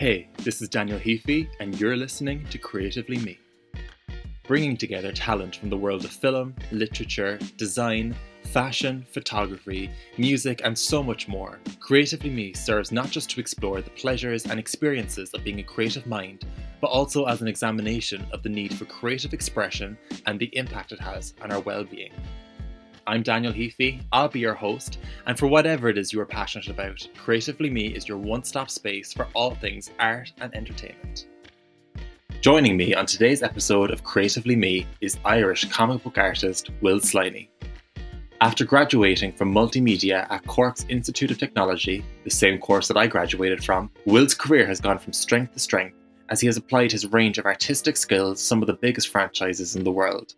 Hey, this is Daniel Heafy, and you're listening to Creatively Me. Bringing together talent from the world of film, literature, design, fashion, photography, music, and so much more, Creatively Me serves not just to explore the pleasures and experiences of being a creative mind, but also as an examination of the need for creative expression and the impact it has on our well-being. I'm Daniel Heafy, I'll be your host, and for whatever it is you are passionate about, Creatively Me is your one-stop space for all things art and entertainment. Joining me on today's episode of Creatively Me is Irish comic book artist Will Sliney. After graduating from multimedia at Cork's Institute of Technology, the same course that I graduated from, Will's career has gone from strength to strength as he has applied his range of artistic skills to some of the biggest franchises in the world.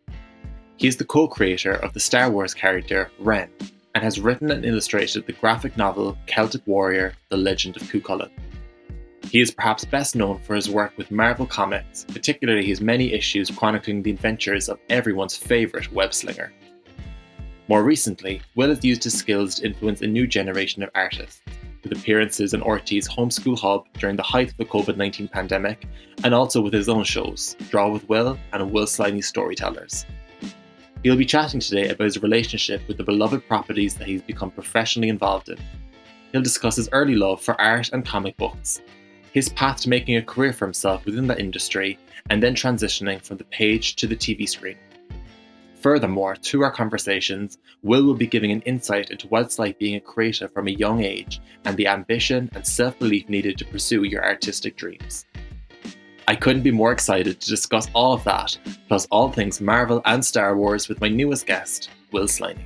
He is the co-creator of the Star Wars character Ren, and has written and illustrated the graphic novel Celtic Warrior The Legend of Cú Chulainn. He is perhaps best known for his work with Marvel Comics, particularly his many issues chronicling the adventures of everyone's favourite web-slinger. More recently, Will has used his skills to influence a new generation of artists, with appearances in Ortiz's Homeschool Hub during the height of the COVID-19 pandemic, and also with his own shows, Draw with Will and Will Sliney's Storytellers. He'll be chatting today about his relationship with the beloved properties that he's become professionally involved in. He'll discuss his early love for art and comic books, his path to making a career for himself within that industry, and then transitioning from the page to the TV screen. Furthermore, through our conversations, Will will be giving an insight into what it's like being a creator from a young age and the ambition and self-belief needed to pursue your artistic dreams. I couldn't be more excited to discuss all of that, plus all things Marvel and Star Wars with my newest guest, Will Sliney.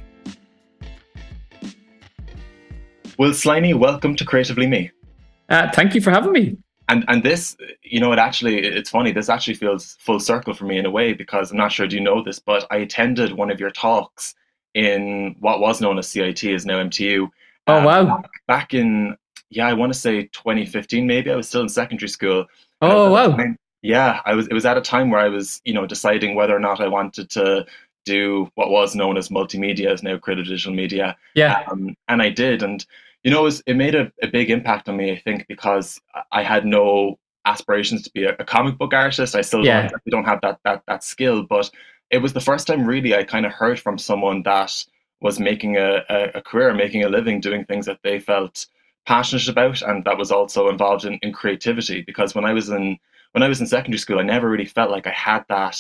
Will Sliney, welcome to Creatively Me. Thank you for having me. And this, you know, it's funny, this actually feels full circle for me in a way, because I'm not sure do you know this, but I attended one of your talks in what was known as CIT, is now MTU. Oh, wow. Back in, I want to say 2015 maybe, I was still in secondary school. Oh, wow. It was at a time where I was, deciding whether or not I wanted to do what was known as multimedia, is now creative digital media. Yeah. And I did. And, it made a big impact on me, I think, because I had no aspirations to be a comic book artist. I still don't have that skill. But it was the first time, really, I kind of heard from someone that was making a career, making a living, doing things that they felt passionate about, and that was also involved in creativity. Because when I was in secondary school, I never really felt like I had that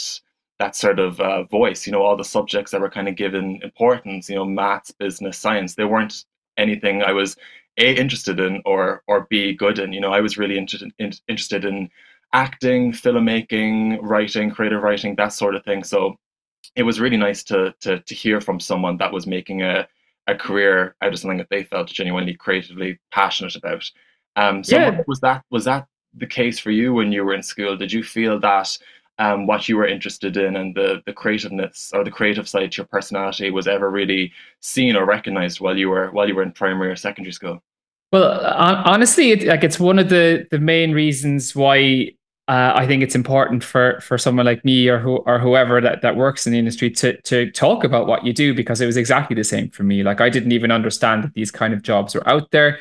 sort of voice. All the subjects that were kind of given importance, maths, business, science, they weren't anything I was A, interested in, or B, good in. I was really interested in acting, filmmaking, writing, creative writing, that sort of thing. So it was really nice to hear from someone that was making a career out of something that they felt genuinely creatively passionate about. Was that the case for you when you were in school? Did you feel that what you were interested in and the creativeness or the creative side to your personality was ever really seen or recognized while you were in primary or secondary school? Well, honestly, it's one of the main reasons why I think it's important for someone like me or whoever that works in the industry to talk about what you do, because it was exactly the same for me. Like, I didn't even understand that these kind of jobs were out there.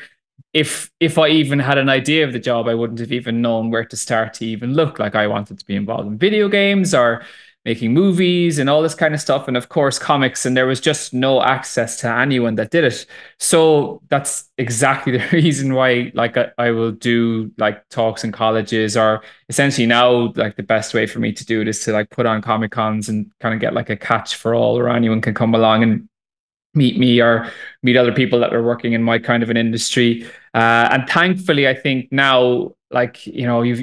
If I even had an idea of the job, I wouldn't have even known where to start to even look. Like, I wanted to be involved in video games or making movies and all this kind of stuff. And of course, comics, and there was just no access to anyone that did it. So that's exactly the reason why, like, I will do like talks in colleges, or essentially now, like, the best way for me to do it is to like put on Comic Cons and kind of get like a catch for all, or anyone can come along and meet me or meet other people that are working in my kind of an industry. And thankfully, I think now, like, I used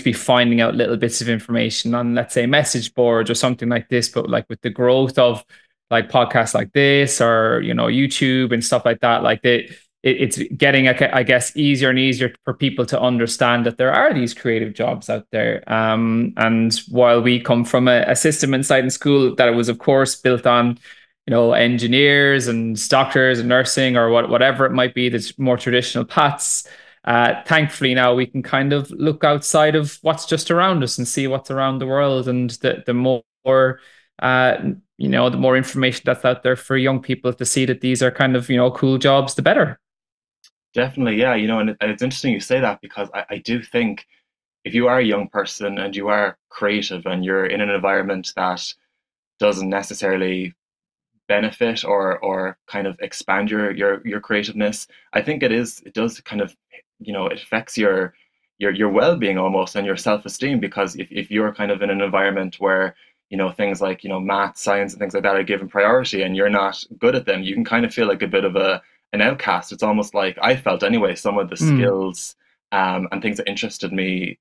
to be finding out little bits of information on, let's say, message boards or something like this, but like with the growth of like podcasts like this, or, YouTube and stuff like that, like it's getting, I guess, easier and easier for people to understand that there are these creative jobs out there. And while we come from a system inside in school that it was, of course, built on, engineers and doctors and nursing or whatever it might be, that's more traditional paths. Thankfully, now we can kind of look outside of what's just around us and see what's around the world, and the more information that's out there for young people to see that these are kind of cool jobs, the better. Definitely, yeah. And it's interesting you say that, because I do think if you are a young person and you are creative and you're in an environment that doesn't necessarily benefit or kind of expand your creativeness, I think it does kind of, it affects your well-being almost, and your self-esteem, because if you're kind of in an environment where things like math, science, and things like that are given priority, and you're not good at them, you can kind of feel like a bit of an outcast. It's almost like, I felt anyway, some of the skills and things that interested me,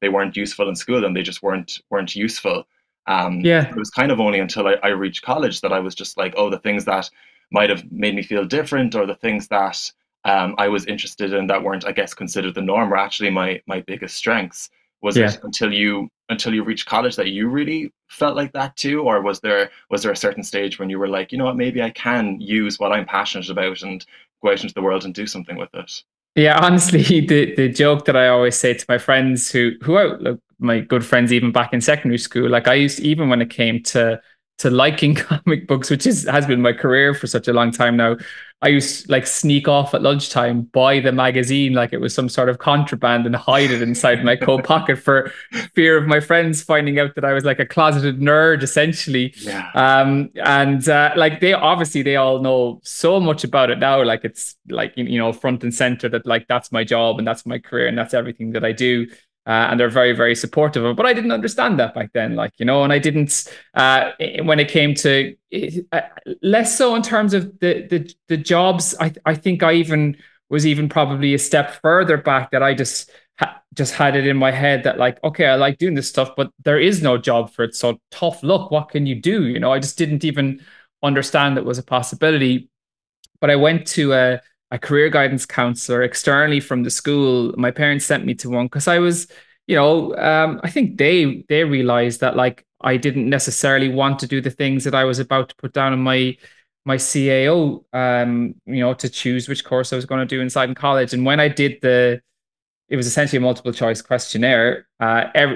they weren't useful in school, and they just weren't useful. It was kind of only until I reached college that I was just like, oh, the things that might have made me feel different, or the things that I was interested in that weren't, I guess, considered the norm, were actually my biggest strengths. Was it until you reached college that you really felt like that too? Or was there a certain stage when you were like, you know what, maybe I can use what I'm passionate about and go out into the world and do something with it? Yeah, honestly, the joke that I always say to my friends who my good friends even back in secondary school, like I used to, even when it came to liking comic books, which has been my career for such a long time now, I used to sneak off at lunchtime, buy the magazine like it was some sort of contraband, and hide it inside my coat pocket for fear of my friends finding out that I was like a closeted nerd, essentially. Yeah. They all know so much about it now. Like it's like, front and center that like, that's my job and that's my career and that's everything that I do. And they're very, very supportive of it. But I didn't understand that back then, and I didn't, when it came to, less so in terms of the jobs, I think I even was even probably a step further back, that I just had it in my head that like, okay, I like doing this stuff, but there is no job for it. So tough luck, what can you do? I just didn't even understand it was a possibility. But I went to a career guidance counselor externally from the school. My parents sent me to one because I was, I think they realized that like I didn't necessarily want to do the things that I was about to put down in my CAO, to choose which course I was going to do inside in college. And when I did it was essentially a multiple choice questionnaire. The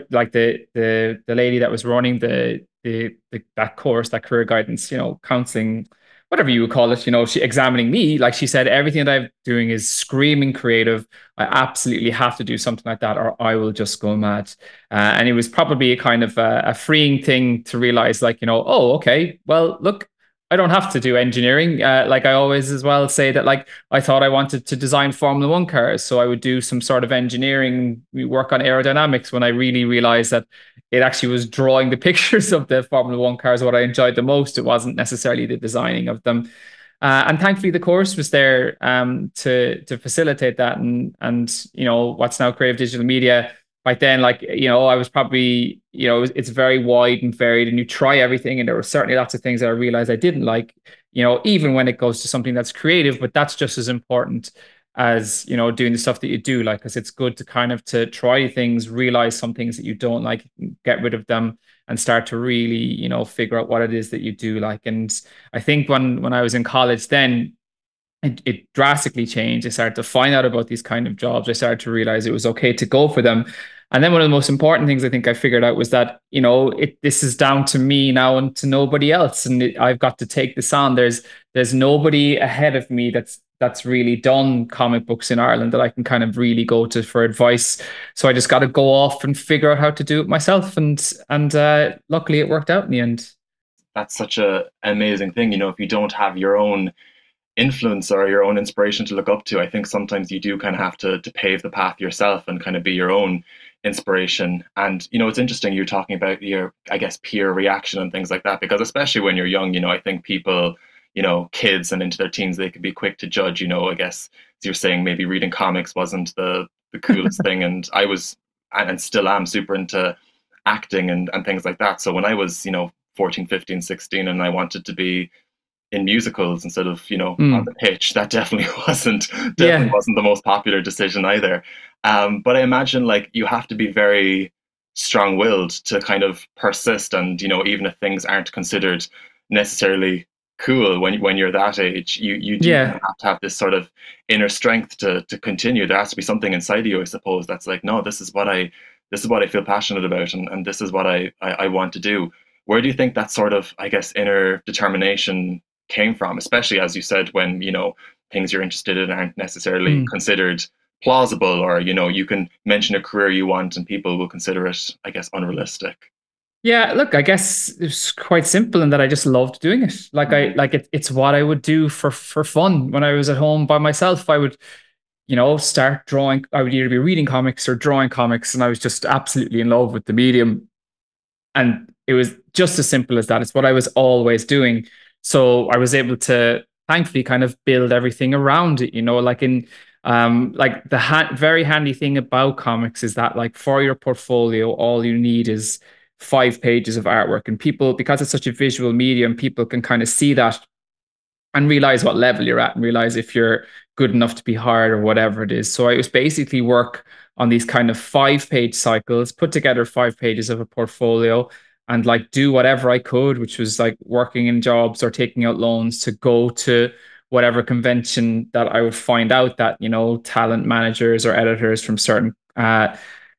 lady that was running that course, that career guidance, counseling, whatever you would call it, she examining me, like she said, everything that I'm doing is screaming creative. I absolutely have to do something like that or I will just go mad. And it was probably a kind of a freeing thing to realize, like, oh, okay, well, look, I don't have to do engineering. Like I always as well say that, like, I thought I wanted to design Formula One cars. So I would do some sort of engineering work on aerodynamics, when I really realized that it actually was drawing the pictures of the Formula One cars what I enjoyed the most. It wasn't necessarily the designing of them. And thankfully the course was there to facilitate that. And what's now Creative Digital Media. Back then, I was probably, it's very wide and varied, and you try everything. And there were certainly lots of things that I realized I didn't like, even when it goes to something that's creative, but that's just as important as, doing the stuff that you do. Like, cause it's good to kind of, to try things, realize some things that you don't like, get rid of them, and start to really, figure out what it is that you do like. And I think when I was in college, then it drastically changed. I started to find out about these kind of jobs. I started to realize it was okay to go for them. And then one of the most important things I think I figured out was that, this is down to me now and to nobody else. And I've got to take this on. There's nobody ahead of me that's really done comic books in Ireland that I can kind of really go to for advice. So I just got to go off and figure out how to do it myself. And luckily it worked out in the end. That's such an amazing thing. If you don't have your own influence or your own inspiration to look up to, I think sometimes you do kind of have to pave the path yourself and kind of be your own inspiration. And it's interesting you're talking about your, I guess, peer reaction and things like that, because especially when you're young, I think people, kids and into their teens, they can be quick to judge. I guess, as you're saying, maybe reading comics wasn't the coolest thing, and I was and still am super into acting and things like that. So when I was 14, 15, 16 and I wanted to be in musicals instead of on the pitch, that definitely wasn't the most popular decision either. But I imagine you have to be very strong-willed to kind of persist, and even if things aren't considered necessarily cool when you're that age, you do have to have this sort of inner strength to continue. There has to be something inside of you, I suppose, that's like, no, this is what I feel passionate about, and this is what I want to do. Where do you think that sort of, I guess, inner determination came from, especially as you said, when things you're interested in aren't necessarily considered plausible, or, you know, you can mention a career you want and people will consider it, I guess, unrealistic. Yeah, look, I guess it's quite simple in that I just loved doing it. Like it's what I would do for fun. When I was at home by myself, I would, you know, start drawing. I would either be reading comics or drawing comics, and I was just absolutely in love with the medium. And it was just as simple as that. It's what I was always doing. So I was able to thankfully kind of build everything around it, you know, like in like the very handy thing about comics is that, like, for your portfolio, all you need is 5 pages of artwork, and people, because it's such a visual medium, people can kind of see that and realize what level you're at and realize if you're good enough to be hired or whatever it is. So I was basically work on these kind of 5-page cycles, put together 5 pages of a portfolio, and like do whatever I could, which was like working in jobs or taking out loans to go to whatever convention that I would find out that, you know, talent managers or editors from certain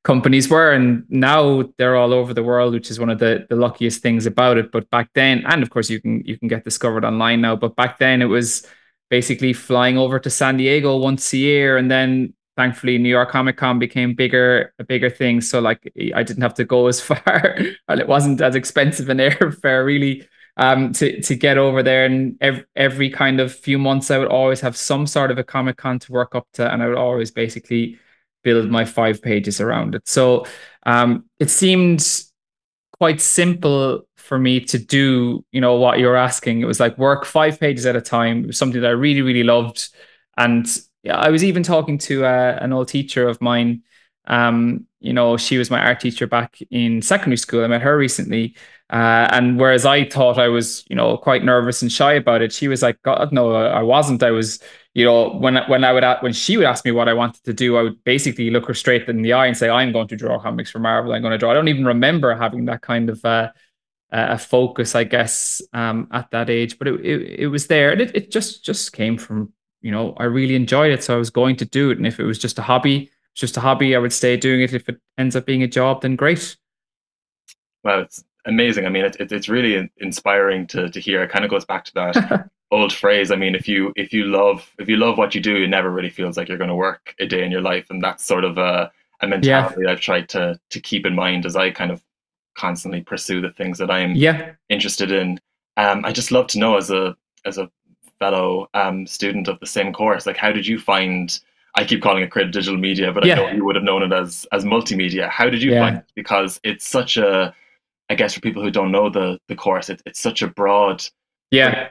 companies were. And now they're all over the world, which is one of the luckiest things about it. But back then, and of course you can get discovered online now, but back then it was basically flying over to San Diego once a year. And then thankfully New York Comic Con became a bigger thing, so like I didn't have to go as far and it wasn't as expensive an airfare really to get over there. And every kind of few months I would always have some sort of a Comic Con to work up to, and I would always basically build my 5 pages around it. So it seemed quite simple for me to do, you know, what you're asking. It was like work 5 pages at a time. It was something that I really, really loved. And yeah, I was even talking to an old teacher of mine. You know, she was my art teacher back in secondary school. I met her recently. And whereas I thought I was, you know, quite nervous and shy about it, she was like, God, no, I wasn't. I was, you know, when she would ask me what I wanted to do, I would basically look her straight in the eye and say, I'm going to draw comics for Marvel. I'm going to draw. I don't even remember having that kind of a focus, I guess, at that age. But it was there. And it just came from, you know, I really enjoyed it. So I was going to do it. And if it was just a hobby, I would stay doing it. If it ends up being a job, then great. Well, it's amazing. I mean, it's really inspiring to hear. It kind of goes back to that old phrase. I mean, if you love what you do, it never really feels like you're going to work a day in your life. And that's sort of a mentality I've tried to keep in mind as I kind of constantly pursue the things that I'm interested in. I just love to know, as a fellow student of the same course, like, how did you find? I keep calling it creative digital media, but I know you would have known it as multimedia. How did you find it? Because it's such a, I guess for people who don't know the course, it's such a broad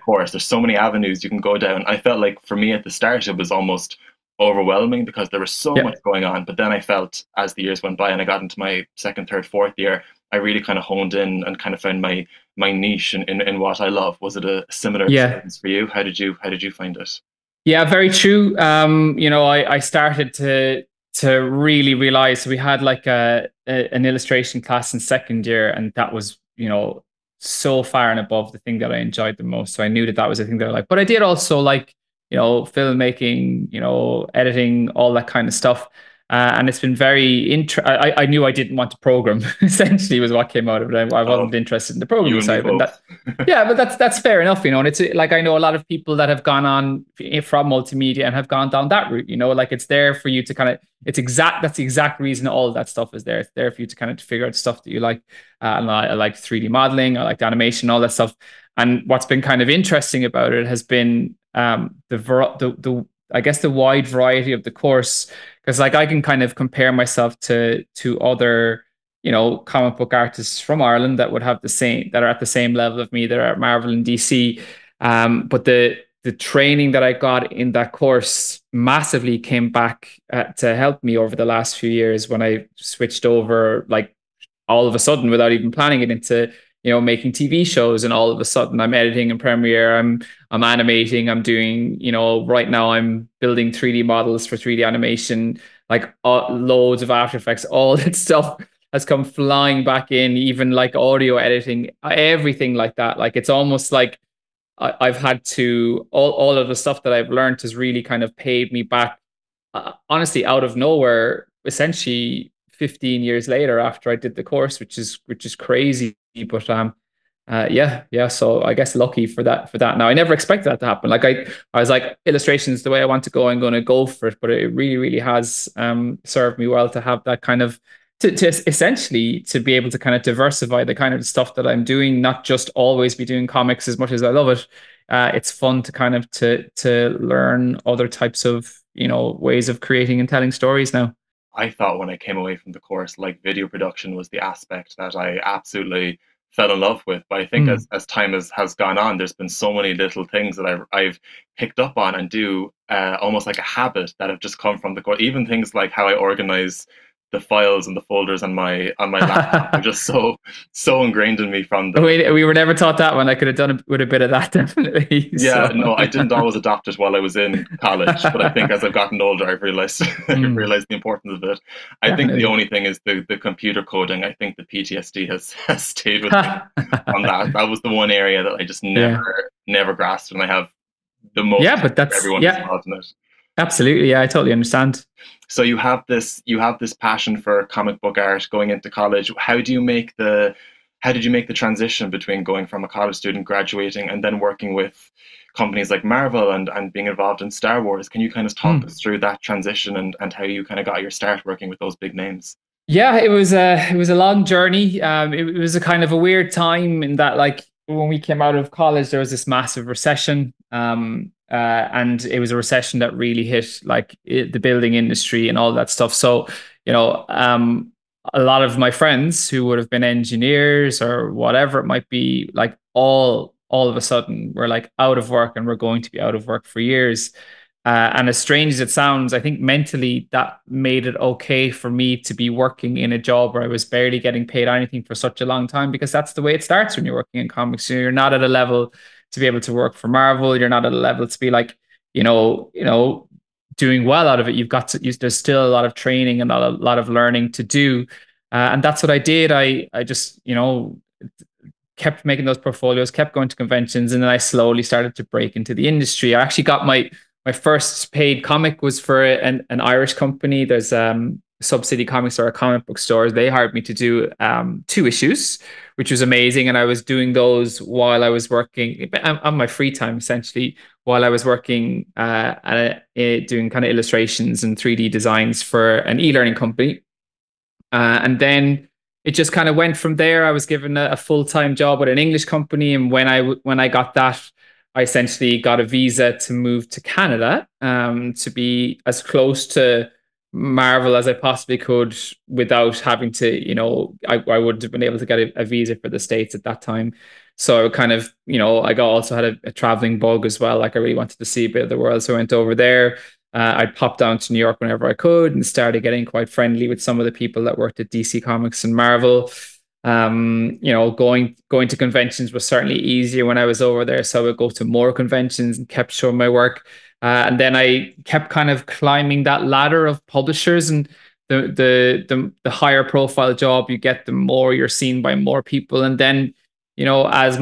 course. There's so many avenues you can go down. I felt like for me at the start, it was almost overwhelming because there was so much going on. But then I felt as the years went by and I got into my second, third, fourth year, I really kind of honed in and kind of found my niche in what I love. Was it a similar experience for you? How did you find it? Yeah, very true. You know, I started to really realize we had like an illustration class in second year, and that was, you know, so far and above the thing that I enjoyed the most. So I knew that was the thing that I liked. But I did also like, you know, filmmaking, you know, editing, all that kind of stuff. And it's been very I knew I didn't want to program, essentially, was what came out of it. I wasn't interested in the programming side. But that's fair enough, you know. And it's like, I know a lot of people that have gone on from multimedia and have gone down that route, you know, like it's there for you to kind of, that's the exact reason all that stuff is there. It's there for you to kind of figure out stuff that you like. And I like 3D modeling, I like animation, all that stuff. And what's been kind of interesting about it has been the wide variety of the course, because like I can kind of compare myself to other, you know, comic book artists from Ireland that would have that are at the same level of me that are at Marvel and DC. But the training that I got in that course massively came back to help me over the last few years when I switched over, like all of a sudden without even planning it, into, you know, making TV shows. And all of a sudden I'm editing in Premiere, I'm animating, I'm doing, you know, right now I'm building 3D models for 3D animation, like loads of After Effects, all that stuff has come flying back in, even like audio editing, everything like that. Like it's almost like I've had to, all of the stuff that I've learned has really kind of paid me back, honestly, out of nowhere, essentially 15 years later after I did the course, which is crazy. But So I guess lucky for that. Now, I never expected that to happen. Like I was like, illustration's the way I want to go. I'm going to go for it. But it really, really has served me well to have that kind of to essentially to be able to kind of diversify the kind of stuff that I'm doing. Not just always be doing comics as much as I love it. It's fun to kind of to learn other types of ways of creating and telling stories now. I thought when I came away from the course, like video production was the aspect that I absolutely fell in love with. But I think as time has gone on, there's been so many little things that I've picked up on and do almost like a habit that have just come from the course. Even things like how I organize the files and the folders on my laptop are just so ingrained in me from the... We were never taught that one. I could have done with a bit of that, definitely. Yeah, so. No, I didn't always adopt it while I was in college, but I think as I've gotten older, I've realized I've realized the importance of it. I think the only thing is the computer coding. I think the PTSD has stayed with me on that. That was the one area that I just never grasped, and I have the most. Yeah, but that's everyone involved in it. Absolutely, yeah, I totally understand. So you have this passion for comic book art going into college. How did you make the transition between going from a college student, graduating, and then working with companies like Marvel and being involved in Star Wars? Can you kind of talk us through that transition and how you kind of got your start working with those big names? Yeah, it was a long journey. It was a kind of a weird time in that, like, when we came out of college, there was this massive recession. And it was a recession that really hit like the building industry and all that stuff. So, a lot of my friends who would have been engineers or whatever it might be, like all of a sudden we're like out of work, and we're going to be out of work for years. And as strange as it sounds, I think mentally that made it okay for me to be working in a job where I was barely getting paid anything for such a long time, because that's the way it starts when you're working in comics. You're not at a level to be able to work for Marvel. You're not at a level to be like, doing well out of it. You've got to, there's still a lot of training and a lot of learning to do. And that's what I did. I just, kept making those portfolios, kept going to conventions. And then I slowly started to break into the industry. I actually got my first paid comic was for an Irish company. There's Sub City Comics, or a comic book store. They hired me to do 2 issues, which was amazing, and I was doing those while I was working on my free time, essentially, while I was working doing kind of illustrations and 3D designs for an e-learning company, and then it just kind of went from there. I was given a full-time job at an English company, and when I got that, I essentially got a visa to move to Canada, to be as close to Marvel as I possibly could without having to, I wouldn't have been able to get a visa for the States at that time. So kind of, I also had a traveling bug as well. Like, I really wanted to see a bit of the world. So I went over there. I popped down to New York whenever I could and started getting quite friendly with some of the people that worked at DC Comics and Marvel. Going to conventions was certainly easier when I was over there. So I would go to more conventions and kept showing my work. And then I kept kind of climbing that ladder of publishers, and the higher profile job you get, the more you're seen by more people. And then, as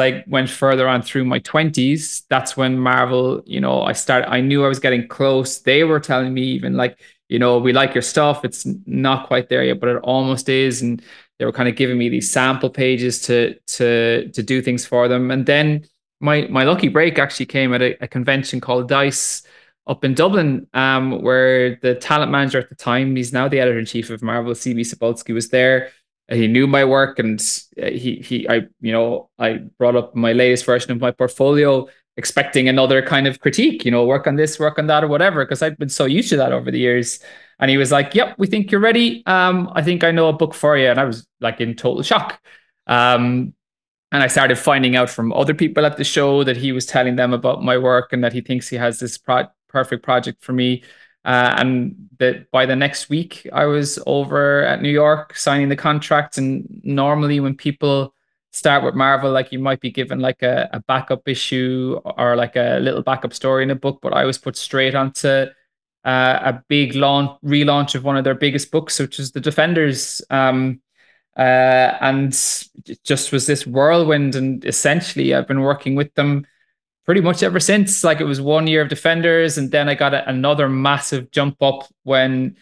I went further on through my 20s, that's when Marvel, I knew I was getting close. They were telling me even like, we like your stuff. It's not quite there yet, but it almost is. And they were kind of giving me these sample pages to do things for them. And then my lucky break actually came at a convention called DICE up in Dublin, where the talent manager at the time, he's now the editor-in-chief of Marvel, C.B. Cebulski, was there. He knew my work, and I brought up my latest version of my portfolio, expecting another kind of critique, work on this, work on that, or whatever, because I've been so used to that over the years. And he was like, "Yep, we think you're ready. I think I know a book for you." And I was like in total shock. And I started finding out from other people at the show that he was telling them about my work and that he thinks he has this perfect project for me. And that by the next week, I was over at New York signing the contract. And normally when people start with Marvel, like, you might be given like a backup issue or like a little backup story in a book. But I was put straight onto a big relaunch of one of their biggest books, which is the Defenders. And it just was this whirlwind, and essentially I've been working with them pretty much ever since. Like, it was 1 year of Defenders, and then I got another massive jump up when,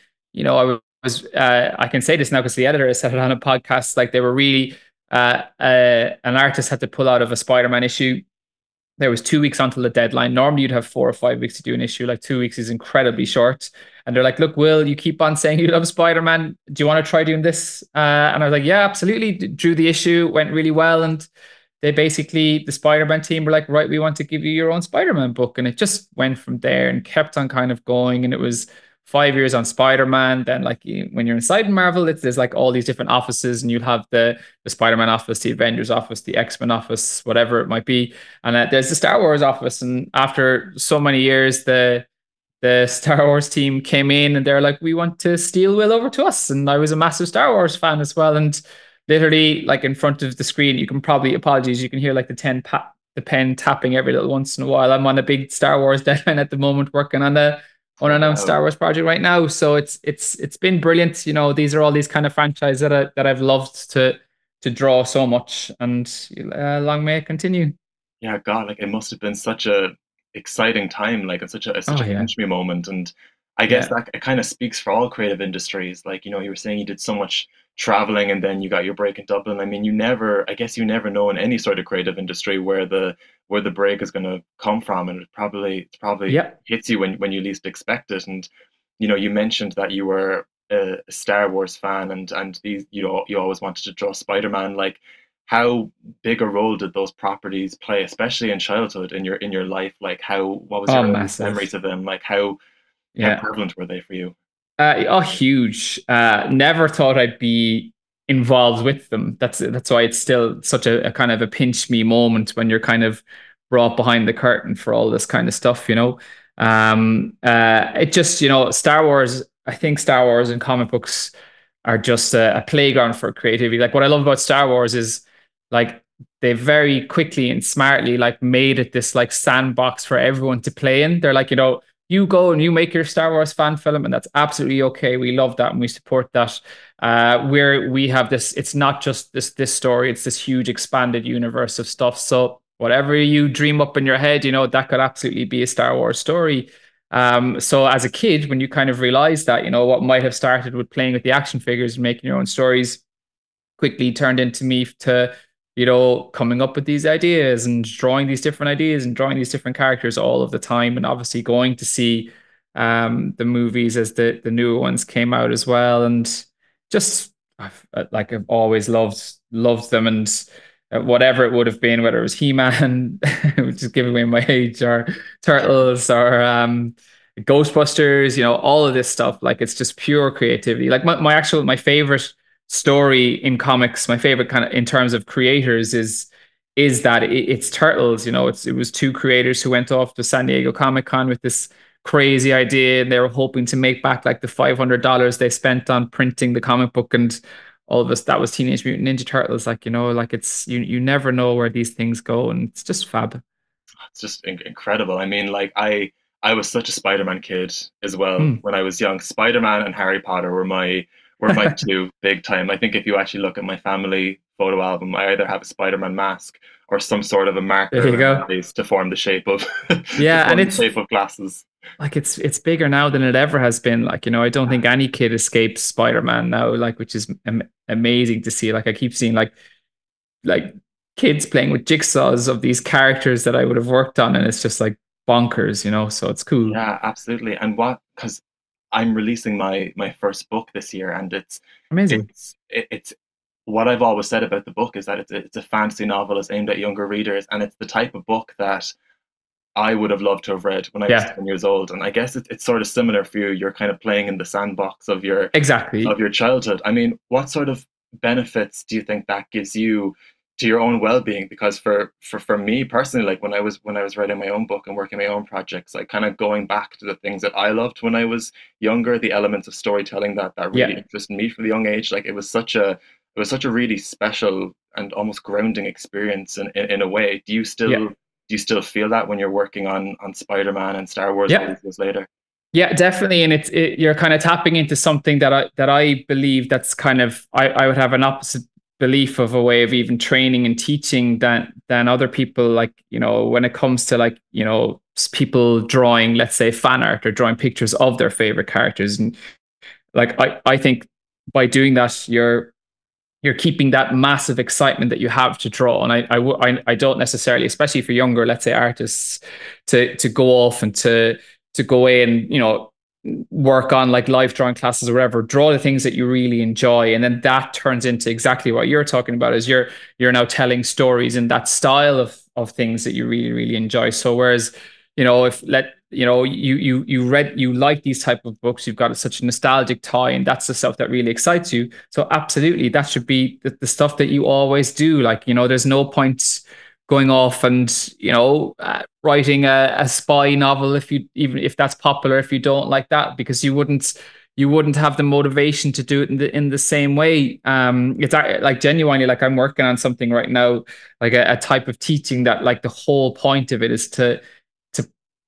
I was I can say this now because the editor has said it on a podcast, like, they were really an artist had to pull out of a Spider-Man issue. There was 2 weeks until the deadline. Normally you'd have 4 or 5 weeks to do an issue. Like 2 weeks is incredibly short. And they're like, look, Will, you keep on saying you love Spider-Man. Do you want to try doing this? And I was like, yeah, absolutely. Drew the issue, went really well. And they basically, the Spider-Man team were like, right, we want to give you your own Spider-Man book. And it just went from there and kept on kind of going. And it was 5 years on Spider-Man. Then like when you're inside Marvel, there's like all these different offices, and you'll have the Spider-Man office, the Avengers office, the X-Men office, whatever it might be. And there's the Star Wars office. And after so many years, the Star Wars team came in and they're like, we want to steal Will over to us. And I was a massive Star Wars fan as well. And literally like in front of the screen, you can probably, apologies, you can hear like the pen tapping every little once in a while. I'm on a big Star Wars deadline at the moment, working on the unannounced Star Wars project right now, so it's been brilliant. You know, these are all these kind of franchises that I've loved to draw so much, and long may it continue. Yeah, God, like it must have been such a exciting time, like it's such a entry moment, and I guess that it kind of speaks for all creative industries. Like, you know, you were saying you did so much traveling, and then you got your break in Dublin. I mean, you never know in any sort of creative industry where the break is going to come from, and it probably hits you when you least expect it. And you know, you mentioned that you were a Star Wars fan, and these, you know, you always wanted to draw Spider-Man. Like, how big a role did those properties play, especially in childhood, in your life? Like, what was your memories of them? Like, how prevalent were they for you? Huge. Never thought I'd be involved with them. That's why it's still such a kind of a pinch me moment when you're kind of brought behind the curtain for all this kind of stuff, you know. It just, you know, Star Wars, I think Star Wars and comic books are just a playground for creativity. Like, what I love about Star Wars is like they very quickly and smartly like made it this like sandbox for everyone to play in. They're like, you know, you go and you make your Star Wars fan film, and that's absolutely okay. We love that and we support that. Where we have this, it's not just this story, it's this huge expanded universe of stuff. So whatever you dream up in your head, you know, that could absolutely be a Star Wars story. So as a kid, when you kind of realize that, you know, what might have started with playing with the action figures and making your own stories quickly turned into me to, you know, coming up with these ideas and drawing these different ideas and drawing these different characters all of the time. And obviously going to see the movies as the newer ones came out as well. And just I've always loved them. And whatever it would have been, whether it was He-Man, which is giving away my age, or Turtles, or Ghostbusters, you know, all of this stuff. Like, it's just pure creativity. Like my favorite story in comics, my favorite kind of in terms of creators is that it's Turtles. You know, it was two creators who went off to San Diego Comic-Con with this crazy idea, and they were hoping to make back like the $500 they spent on printing the comic book, and all of us, that was Teenage Mutant Ninja Turtles. Like, you know, like it's you never know where these things go, and it's just fab. It's just incredible. I mean, like I was such a Spider-Man kid as well when I was young. Spider-Man and Harry Potter were my two big time. I think if you actually look at my family photo album, I either have a Spider-Man mask or some sort of a marker to form the shape of and it's shape of glasses. Like it's bigger now than it ever has been. Like, you know, I don't think any kid escapes Spider-Man now, like, which is amazing to see. Like, I keep seeing like kids playing with jigsaws of these characters that I would have worked on, and it's just like bonkers, you know. So it's cool. Yeah, absolutely. And because I'm releasing my first book this year, and it's amazing. It's what I've always said about the book is that it's a fantasy novel. It's aimed at younger readers, and it's the type of book that I would have loved to have read when I was 10 years old. And I guess it's sort of similar for you. You're kind of playing in the sandbox of your childhood. I mean, what sort of benefits do you think that gives you to your own well-being? Because for me personally, like when I was writing my own book and working my own projects, like kind of going back to the things that I loved when I was younger, the elements of storytelling that really interested me from the young age. Like, it was such a really special and almost grounding experience in a way. Do you still feel that when you're working on Spider-Man and Star Wars years later? Yeah, definitely. And you're kind of tapping into something that I believe that's kind of, I would have an opposite belief of, a way of even training and teaching than other people. Like, you know, when it comes to, like, you know, people drawing, let's say, fan art or drawing pictures of their favorite characters. And like, I think by doing that, you're you're keeping that massive excitement that you have to draw. And I don't necessarily, especially for younger, let's say, artists, to go off and to go away and, you know, work on like live drawing classes or whatever. Draw the things that you really enjoy, and then that turns into exactly what you're talking about, is you're now telling stories in that style of things that you really, really enjoy. So whereas, you know, if you like these type of books, you've got such a nostalgic tie, and that's the stuff that really excites you. So absolutely, that should be the stuff that you always do. Like, you know, there's no point going off and, you know, writing a spy novel if that's popular, if you don't like that, because you wouldn't have the motivation to do it in the same way. It's like genuinely, like I'm working on something right now, like a type of teaching that like the whole point of it is to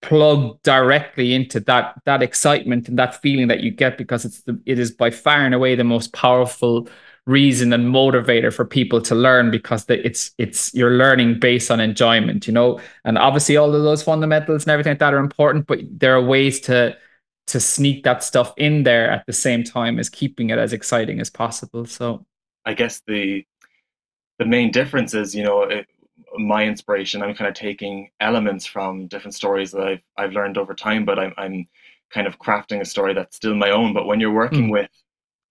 plug directly into that excitement and that feeling that you get, because it is by far and away the most powerful reason and motivator for people to learn, because it's you're learning based on enjoyment, you know. And obviously all of those fundamentals and everything like that are important, but there are ways to sneak that stuff in there at the same time as keeping it as exciting as possible. So I guess the main difference is, you know, my inspiration, I'm kind of taking elements from different stories that I've learned over time, but I'm kind of crafting a story that's still my own. But when you're working with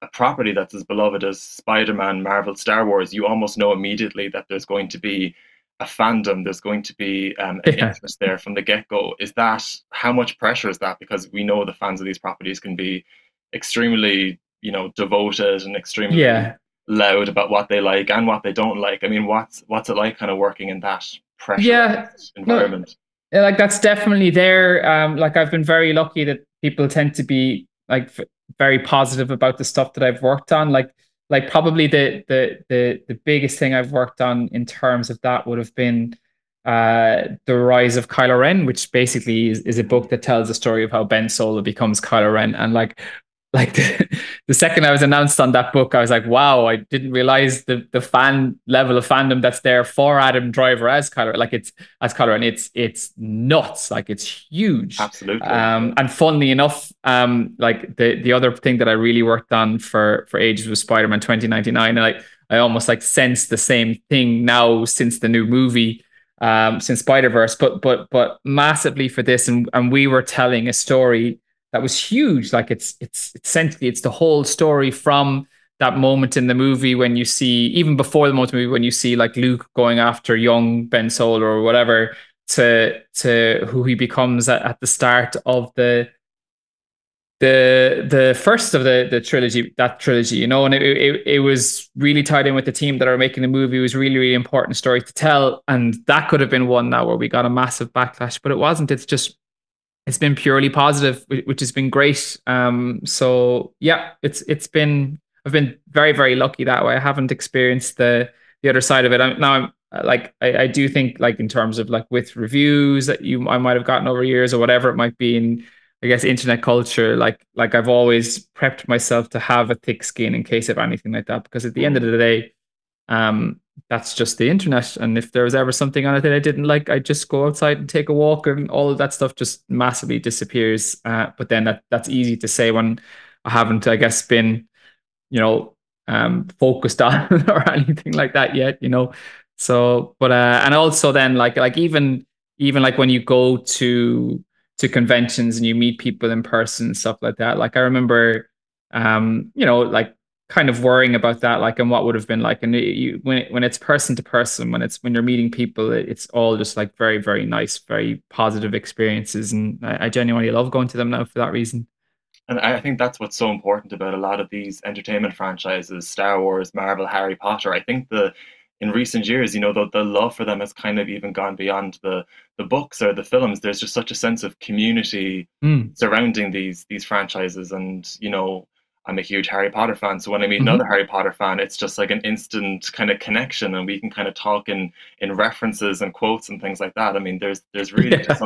a property that's as beloved as Spider-Man, Marvel, Star Wars, you almost know immediately that there's going to be a fandom, there's going to be an interest there from the get-go. Is that, how much pressure is that? Because we know the fans of these properties can be extremely, you know, devoted and extremely loud about what they like and what they don't like. I mean, what's it like kind of working in that pressure environment? No, like that's definitely there. Like I've been very lucky that people tend to be like very positive about the stuff that I've worked on. Like probably the biggest thing I've worked on in terms of that would have been The Rise of Kylo Ren, which basically is a book that tells the story of how Ben Solo becomes Kylo Ren. And the second I was announced on that book, I was like, wow, I didn't realize the fan level of fandom that's there for Adam Driver as Kylo Ren. Like it's nuts. Like it's huge. Absolutely. And funnily enough, like the other thing that I really worked on for ages was Spider-Man 2099. And I almost like sense the same thing now since the new movie, since Spider-Verse, but massively for this. And we were telling a story that was huge. Like it's essentially, it's the whole story from that moment in the movie when you see, even before the moment in the movie, when you see like Luke going after young Ben Solo or whatever, to who he becomes at the start of the first of the trilogy, that trilogy, you know. And it was really tied in with the team that are making the movie. It was really, really important story to tell, and that could have been one now where we got a massive backlash, but it wasn't. It's been purely positive, which has been great. So yeah, I've been very, very lucky that way. I haven't experienced the other side of it. I do think like in terms of like with reviews that I might've gotten over years or whatever it might be in, I guess, internet culture, like I've always prepped myself to have a thick skin in case of anything like that, because at the end of the day, that's just the internet. And if there was ever something on it that I didn't like, I just go outside and take a walk, and all of that stuff just massively disappears. But then that's easy to say when I haven't, I guess, been, you know, focused on or anything like that yet, you know. So, but and also then like even like when you go to conventions and you meet people in person and stuff like that. Like I remember, you know, like, kind of worrying about that, like, and what would have been like. And when it's person to person, when you're meeting people, it's all just like very, very nice, very positive experiences, and I genuinely love going to them now for that reason. And I think that's what's so important about a lot of these entertainment franchises, Star Wars, Marvel, Harry Potter. I think in recent years, you know, the love for them has kind of even gone beyond the books or the films. There's just such a sense of community surrounding these franchises, and, you know, I'm a huge Harry Potter fan, so when I meet another Harry Potter fan, it's just like an instant kind of connection, and we can kind of talk in references and quotes and things like that. I mean, there's really just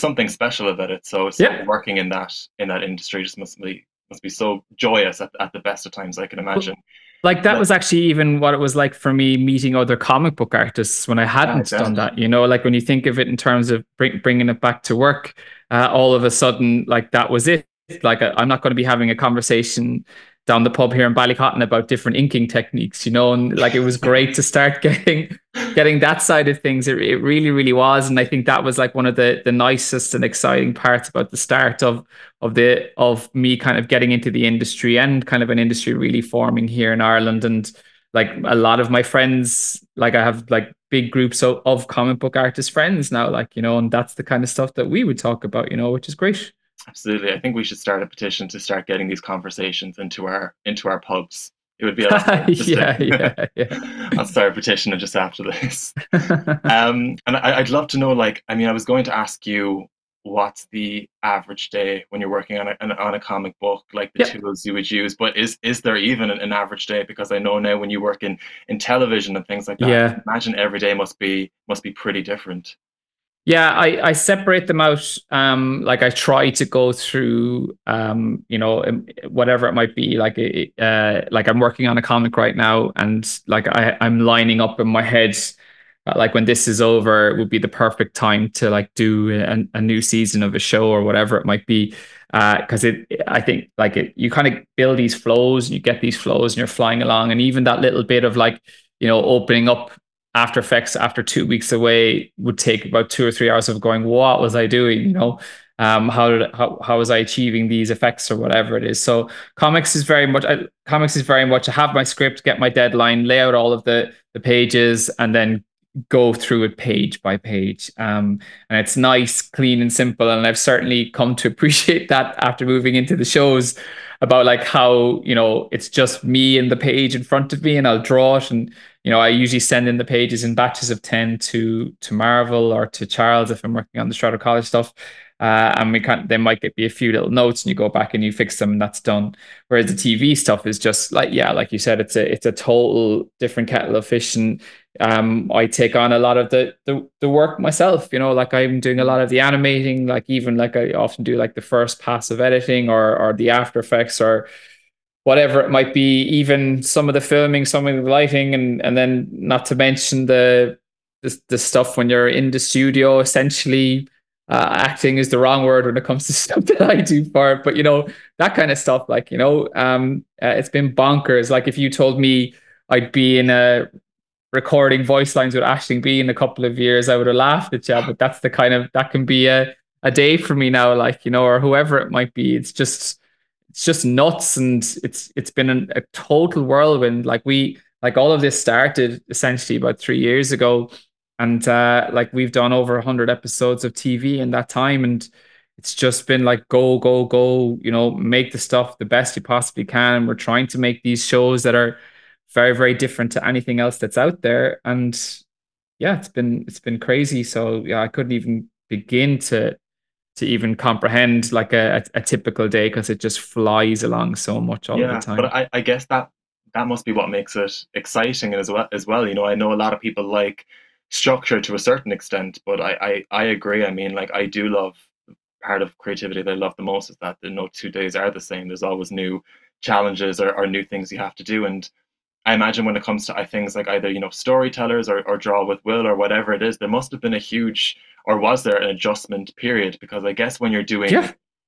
something special about it. So it's working in that industry just must be so joyous at the best of times, I can imagine. Like that was actually even what it was like for me meeting other comic book artists when I hadn't done that, you know. Like when you think of it in terms of bringing it back to work, all of a sudden, like that was it. Like I'm not going to be having a conversation down the pub here in Ballycotton about different inking techniques, you know, and like it was great to start getting that side of things. It really, really was. And I think that was like one of the nicest and exciting parts about the start of me kind of getting into the industry and kind of an industry really forming here in Ireland. And like a lot of my friends, like I have like big groups of comic book artist friends now, like, you know, and that's the kind of stuff that we would talk about, you know, which is great. Absolutely. I think we should start a petition to start getting these conversations into our pubs. It would be awesome. Yeah. I'll start a petition just after this. And I'd love to know, like, I mean, I was going to ask you, what's the average day when you're working on a comic book, like the tools you would use, but is there even an average day? Because I know now when you work in television and things like that, I imagine every day must be pretty different. Yeah, I separate them out. Like I try to go through, you know, whatever it might be. Like I'm working on a comic right now, and like I'm lining up in my head, like when this is over, it would be the perfect time to like do a new season of a show or whatever it might be. Because you kind of build these flows and you get these flows and you're flying along, and even that little bit of like, you know, opening up After Effects after 2 weeks away would take about 2 or 3 hours of going, what was I doing? You know, how was I achieving these effects or whatever it is? So comics is very much I have my script, get my deadline, lay out all of the pages, and then go through it page by page. And it's nice, clean and simple. And I've certainly come to appreciate that after moving into the shows, about like how, you know, it's just me and the page in front of me, and I'll draw it. And, you know, I usually send in the pages in batches of 10 to Marvel or to Charles if I'm working on the Strato College stuff. And they might be a few little notes, and you go back and you fix them, and that's done. Whereas the TV stuff is just like, yeah, like you said, it's a total different kettle of fish. And I take on a lot of the work myself, you know, like I'm doing a lot of the animating, like even like I often do like the first pass of editing or the After Effects or whatever it might be, even some of the filming, some of the lighting, and then not to mention the stuff when you're in the studio, essentially. Acting is the wrong word when it comes to stuff that I do for it, but you know, that kind of stuff, like, you know, it's been bonkers. Like if you told me I'd be in a recording voice lines with Aisling B in a couple of years, I would have laughed at you, but that's the kind of, that can be a day for me now, like, you know, or whoever it might be. It's just nuts, and it's been a total whirlwind. Like all of this started essentially about 3 years ago. And like we've done over 100 episodes of TV in that time, and it's just been like go, you know, make the stuff the best you possibly can. We're trying to make these shows that are very, very different to anything else that's out there, and yeah, it's been crazy. So yeah, I couldn't even begin to even comprehend like a typical day, because it just flies along so much all the time. But I guess that must be what makes it exciting as well. You know, I know a lot of people like structure to a certain extent, but I agree. I mean, like, I do love, part of creativity that I love the most is that no 2 days are the same. There's always new challenges or new things you have to do. And I imagine when it comes to things like either, you know, Storytellers or Draw with Will or whatever it is, there must have been was there an adjustment period? Because I guess when you're doing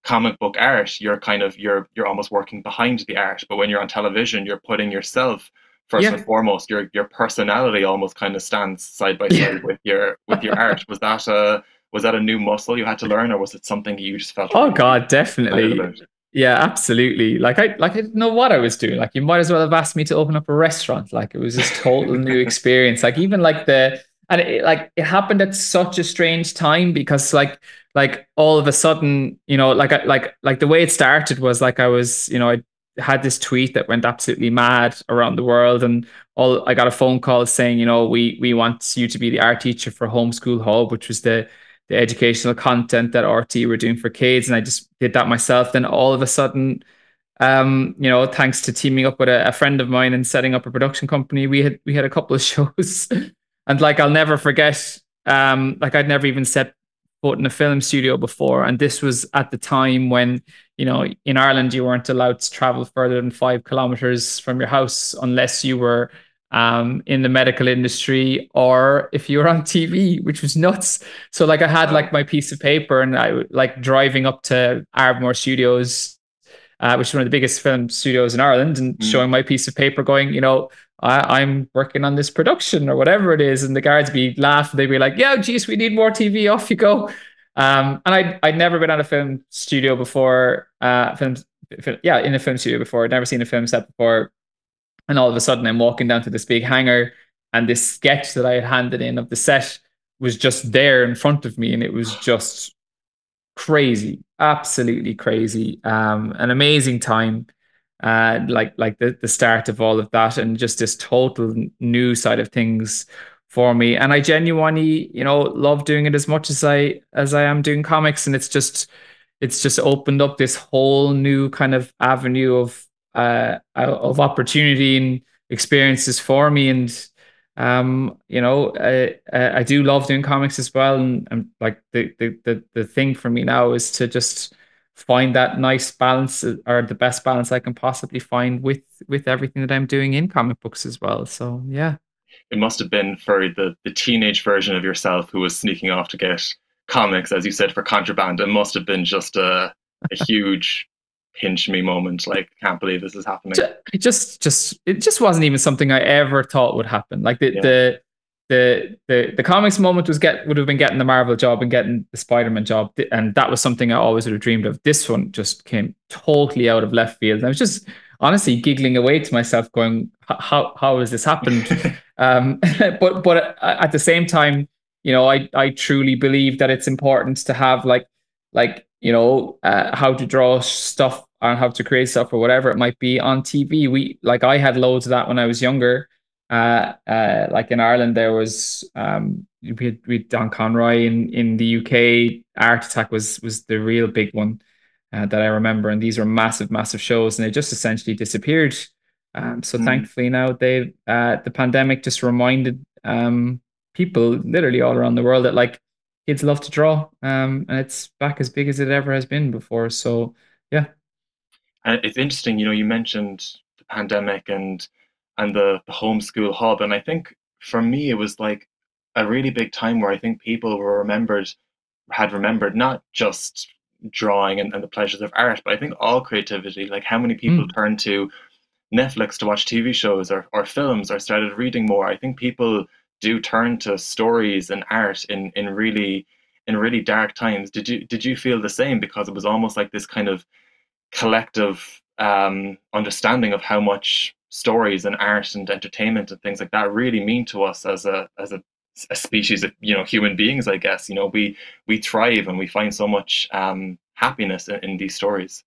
comic book art, you're kind of, you're almost working behind the art. But when you're on television, you're putting yourself first and foremost, your personality almost kind of stands side by side with your art. Was that a new muscle you had to learn, or was it something you just felt? Oh God, definitely. Yeah, absolutely. Like I didn't know what I was doing. Like you might as well have asked me to open up a restaurant. Like it was this total new experience. Like even like it happened at such a strange time, because like all of a sudden, you know, like the way it started was like I was, you know, I had this tweet that went absolutely mad around the world, and I got a phone call saying, you know, we want you to be the art teacher for Homeschool Hub, which was the educational content that RTE were doing for kids. And I just did that myself. Then all of a sudden, you know, thanks to teaming up with a friend of mine and setting up a production company, we had a couple of shows. And like, I'll never forget, like I'd never even set foot in a film studio before. And this was at the time when, you know, in Ireland, you weren't allowed to travel further than 5 kilometers from your house unless you were in the medical industry or if you were on TV, which was nuts. So like I had like my piece of paper, and I like driving up to Ardmore Studios which is one of the biggest film studios in Ireland, and showing my piece of paper going, you know, I'm working on this production or whatever it is. And the guards be laughing. They'd be like, yeah, geez, we need more TV. Off you go. And I'd never been on a film studio before. In a film studio before. I'd never seen a film set before. And all of a sudden I'm walking down to this big hangar, and this sketch that I had handed in of the set was just there in front of me. And it was just crazy, absolutely crazy. An amazing time. The start of all of that, and just this total new side of things for me. And I genuinely, you know, love doing it as much as I am doing comics. And it's just opened up this whole new kind of avenue of opportunity and experiences for me. And I do love doing comics as well. And like the thing for me now is to just find that nice balance, or the best balance I can possibly find with everything that I'm doing in comic books as well. So yeah, it must have been for the teenage version of yourself who was sneaking off to get comics, as you said, for contraband. It must have been just a huge pinch me moment. Like, can't believe this is happening. It just wasn't even something I ever thought would happen. Like the comics moment would have been getting the Marvel job and getting the Spider-Man job, and that was something I always would have dreamed of. This one just came totally out of left field. And I was just honestly giggling away to myself, going, "How has this happened?" But at the same time, you know, I truly believe that it's important to have how to draw stuff and how to create stuff or whatever it might be on TV. I had loads of that when I was younger. In Ireland, there was we had Don Conroy in the UK. Art Attack was the real big one that I remember, and these were massive shows, and they just essentially disappeared. Thankfully now they the pandemic just reminded people literally all around the world that like kids love to draw, and it's back as big as it ever has been before. So yeah, and it's interesting, you know, you mentioned the pandemic and the homeschool hub. And I think for me, it was like a really big time where I think people had remembered not just drawing and the pleasures of art, but I think all creativity. Like, how many people turned to Netflix to watch TV shows or films, or started reading more. I think people do turn to stories and art in really dark times. Did you feel the same? Because it was almost like this kind of collective understanding of how much stories and art and entertainment and things like that really mean to us as a species of, you know, human beings, I guess. You know, we thrive and we find so much happiness in these stories.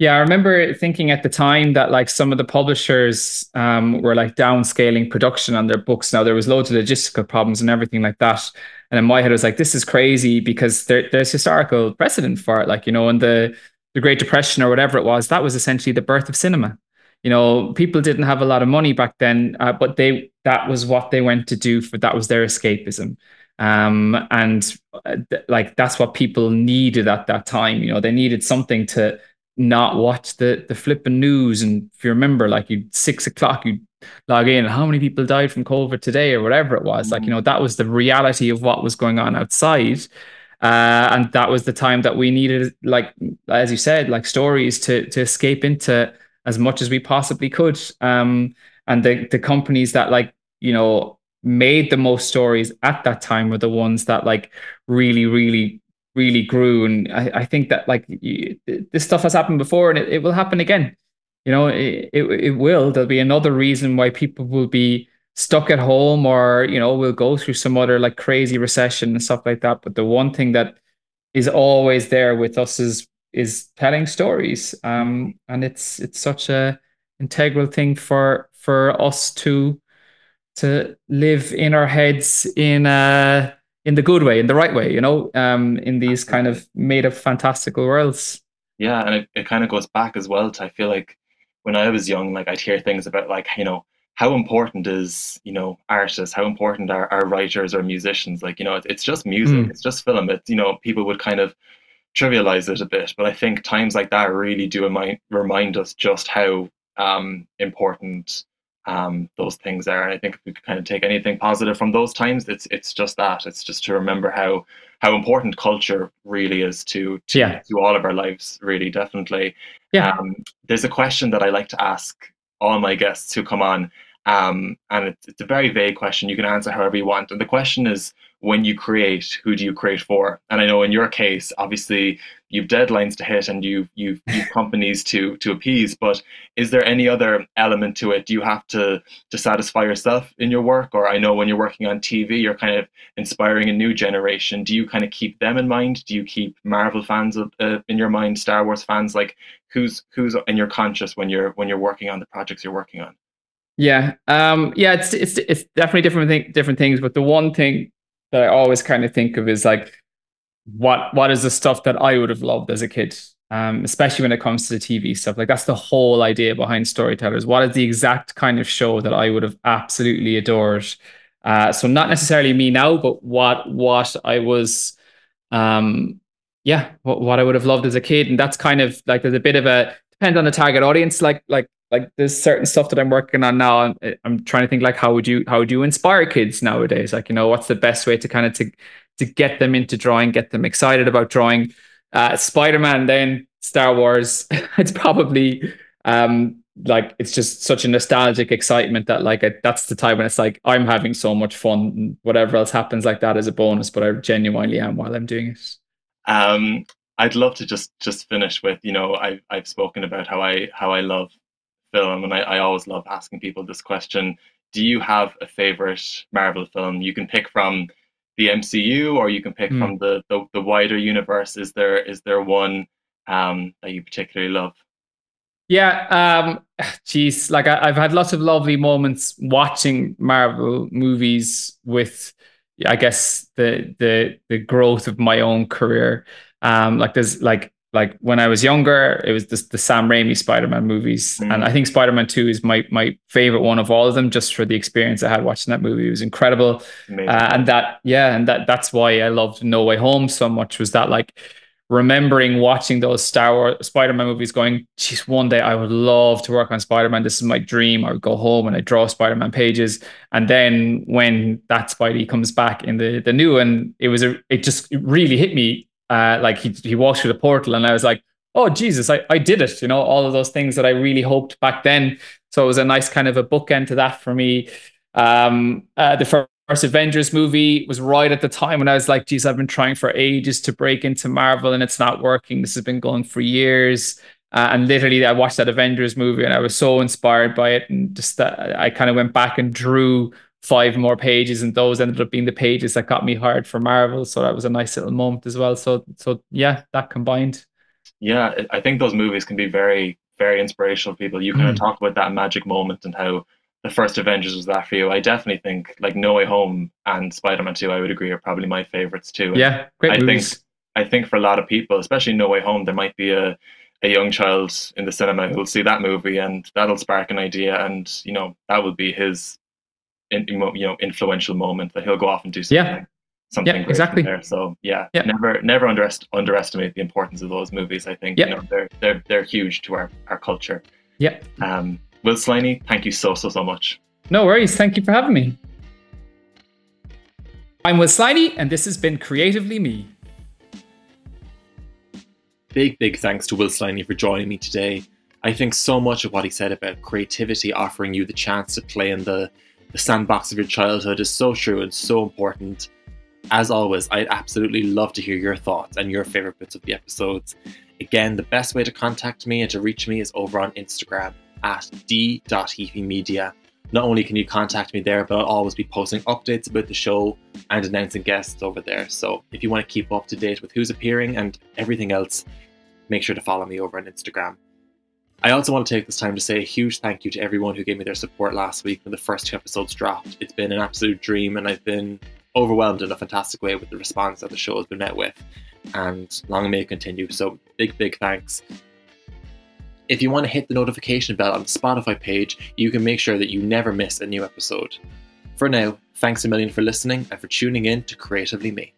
Yeah, I remember thinking at the time that like some of the publishers were like downscaling production on their books. Now, there was loads of logistical problems and everything like that. And in my head, I was like, this is crazy, because there's historical precedent for it. Like, you know, in the Great Depression or whatever it was, that was essentially the birth of cinema. You know, people didn't have a lot of money back then, but that was what they went to do for, that was their escapism. That's what people needed at that time. You know, they needed something to not watch the flipping news. And if you remember, like, you 6 o'clock, you log in, how many people died from COVID today or whatever it was. Like, you know, that was the reality of what was going on outside. And that was the time that we needed, like, as you said, like stories to escape into as much as we possibly could. And the companies that, like, you know, made the most stories at that time were the ones that like really grew. And I think that like this stuff has happened before, and it will happen again. You know, it will. There'll be another reason why people will be stuck at home, or, you know, we'll go through some other like crazy recession and stuff like that. But the one thing that is always there with us is telling stories, and it's such a integral thing for us to live in our heads in the good way, in the right way, you know, in these kind of made up fantastical worlds. Yeah, and it kind of goes back as well to, I feel like when I was young, like I'd hear things about, like, you know, how important is, you know, artists, how important are writers or musicians? Like, you know, it's just music, it's just film, it's, you know, people would kind of trivialize it a bit. But I think times like that really do remind us just how important those things are. And I think if we could kind of take anything positive from those times, it's just that. It's just to remember how important culture really is to all of our lives, really, definitely. Yeah. There's a question that I like to ask all my guests who come on, and it's a very vague question. You can answer however you want. And the question is, when you create, who do you create for? And I know in your case, obviously, you've deadlines to hit and you've companies to appease, but is there any other element to it? Do you have to satisfy yourself in your work? Or I know when you're working on TV, you're kind of inspiring a new generation. Do you kind of keep them in mind? Do you keep Marvel fans in your mind, Star Wars fans? Like who's in your conscious when you're working on the projects you're working on? Yeah. It's definitely different things, but the one thing that I always kind of think of is like, what is the stuff that I would have loved as a kid, especially when it comes to the TV stuff. Like that's the whole idea behind Storytellers. What is the exact kind of show that I would have absolutely adored? So not necessarily me now, but what I was, what I would have loved as a kid. And that's kind of like, there's a bit of a, depends on the target audience. Like there's certain stuff that I'm working on now. I'm trying to think like, how would you inspire kids nowadays? Like, you know, what's the best way to kind of, to get them into drawing, get them excited about drawing. Spider-Man, then Star Wars. It's probably it's just such a nostalgic excitement that that's the time when it's like, I'm having so much fun. Whatever else happens like that is a bonus, but I genuinely am while I'm doing it. I'd love to just finish with, you know, I've spoken about how I love film, and I always love asking people this question. Do you have a favorite Marvel film? You can pick from the MCU, or you can pick from the wider universe. Is there one that you particularly love? Yeah, geez, like I've had lots of lovely moments watching Marvel movies with, I guess, the growth of my own career. Like when I was younger, it was the Sam Raimi Spider-Man movies, and I think Spider-Man 2 is my favorite one of all of them, just for the experience I had watching that movie. It was incredible, and that's why I loved No Way Home so much. Was that like remembering watching those Star Wars Spider-Man movies, going, "Geez, one day I would love to work on Spider-Man. This is my dream. I would go home and I draw Spider-Man pages." And then when that Spidey comes back in the new one, it really hit me. He walked through the portal, and I was like, oh Jesus, I did it, you know, all of those things that I really hoped back then. So it was a nice kind of a bookend to that for me. The first Avengers movie was right at the time when I was like, geez, I've been trying for ages to break into Marvel and it's not working. This has been going for years, and literally I watched that Avengers movie and I was so inspired by it, and just I kind of went back and drew 5 more pages, and those ended up being the pages that got me hired for Marvel. So that was a nice little moment as well. So yeah, that combined. Yeah, I think those movies can be very, very inspirational for people. You kind of talk about that magic moment and how the first Avengers was that for you. I definitely think like No Way Home and Spider-Man 2, I would agree, are probably my favorites too. And yeah, great movies. I think for a lot of people, especially No Way Home, there might be a young child in the cinema who'll see that movie and that'll spark an idea, and you know, that will be his influential moment that he'll go off and do something great exactly there. So yeah, never underestimate the importance of those movies. I think you know, they're huge to our culture. Yeah. Will Sliney, thank you so much. No worries. Thank you for having me. I'm Will Sliney, and this has been Creatively Me. Big thanks to Will Sliney for joining me today. I think so much of what he said about creativity offering you the chance to play in the sandbox of your childhood is so true and so important. As always, I'd absolutely love to hear your thoughts and your favourite bits of the episodes. Again, the best way to contact me and to reach me is over on Instagram at d.heafymedia. Not only can you contact me there, but I'll always be posting updates about the show and announcing guests over there. So if you want to keep up to date with who's appearing and everything else, make sure to follow me over on Instagram. I also want to take this time to say a huge thank you to everyone who gave me their support last week when the first 2 episodes dropped. It's been an absolute dream, and I've been overwhelmed in a fantastic way with the response that the show has been met with, and long may it continue. So big thanks. If you want to hit the notification bell on the Spotify page, you can make sure that you never miss a new episode. For now, thanks a million for listening and for tuning in to Creatively Me.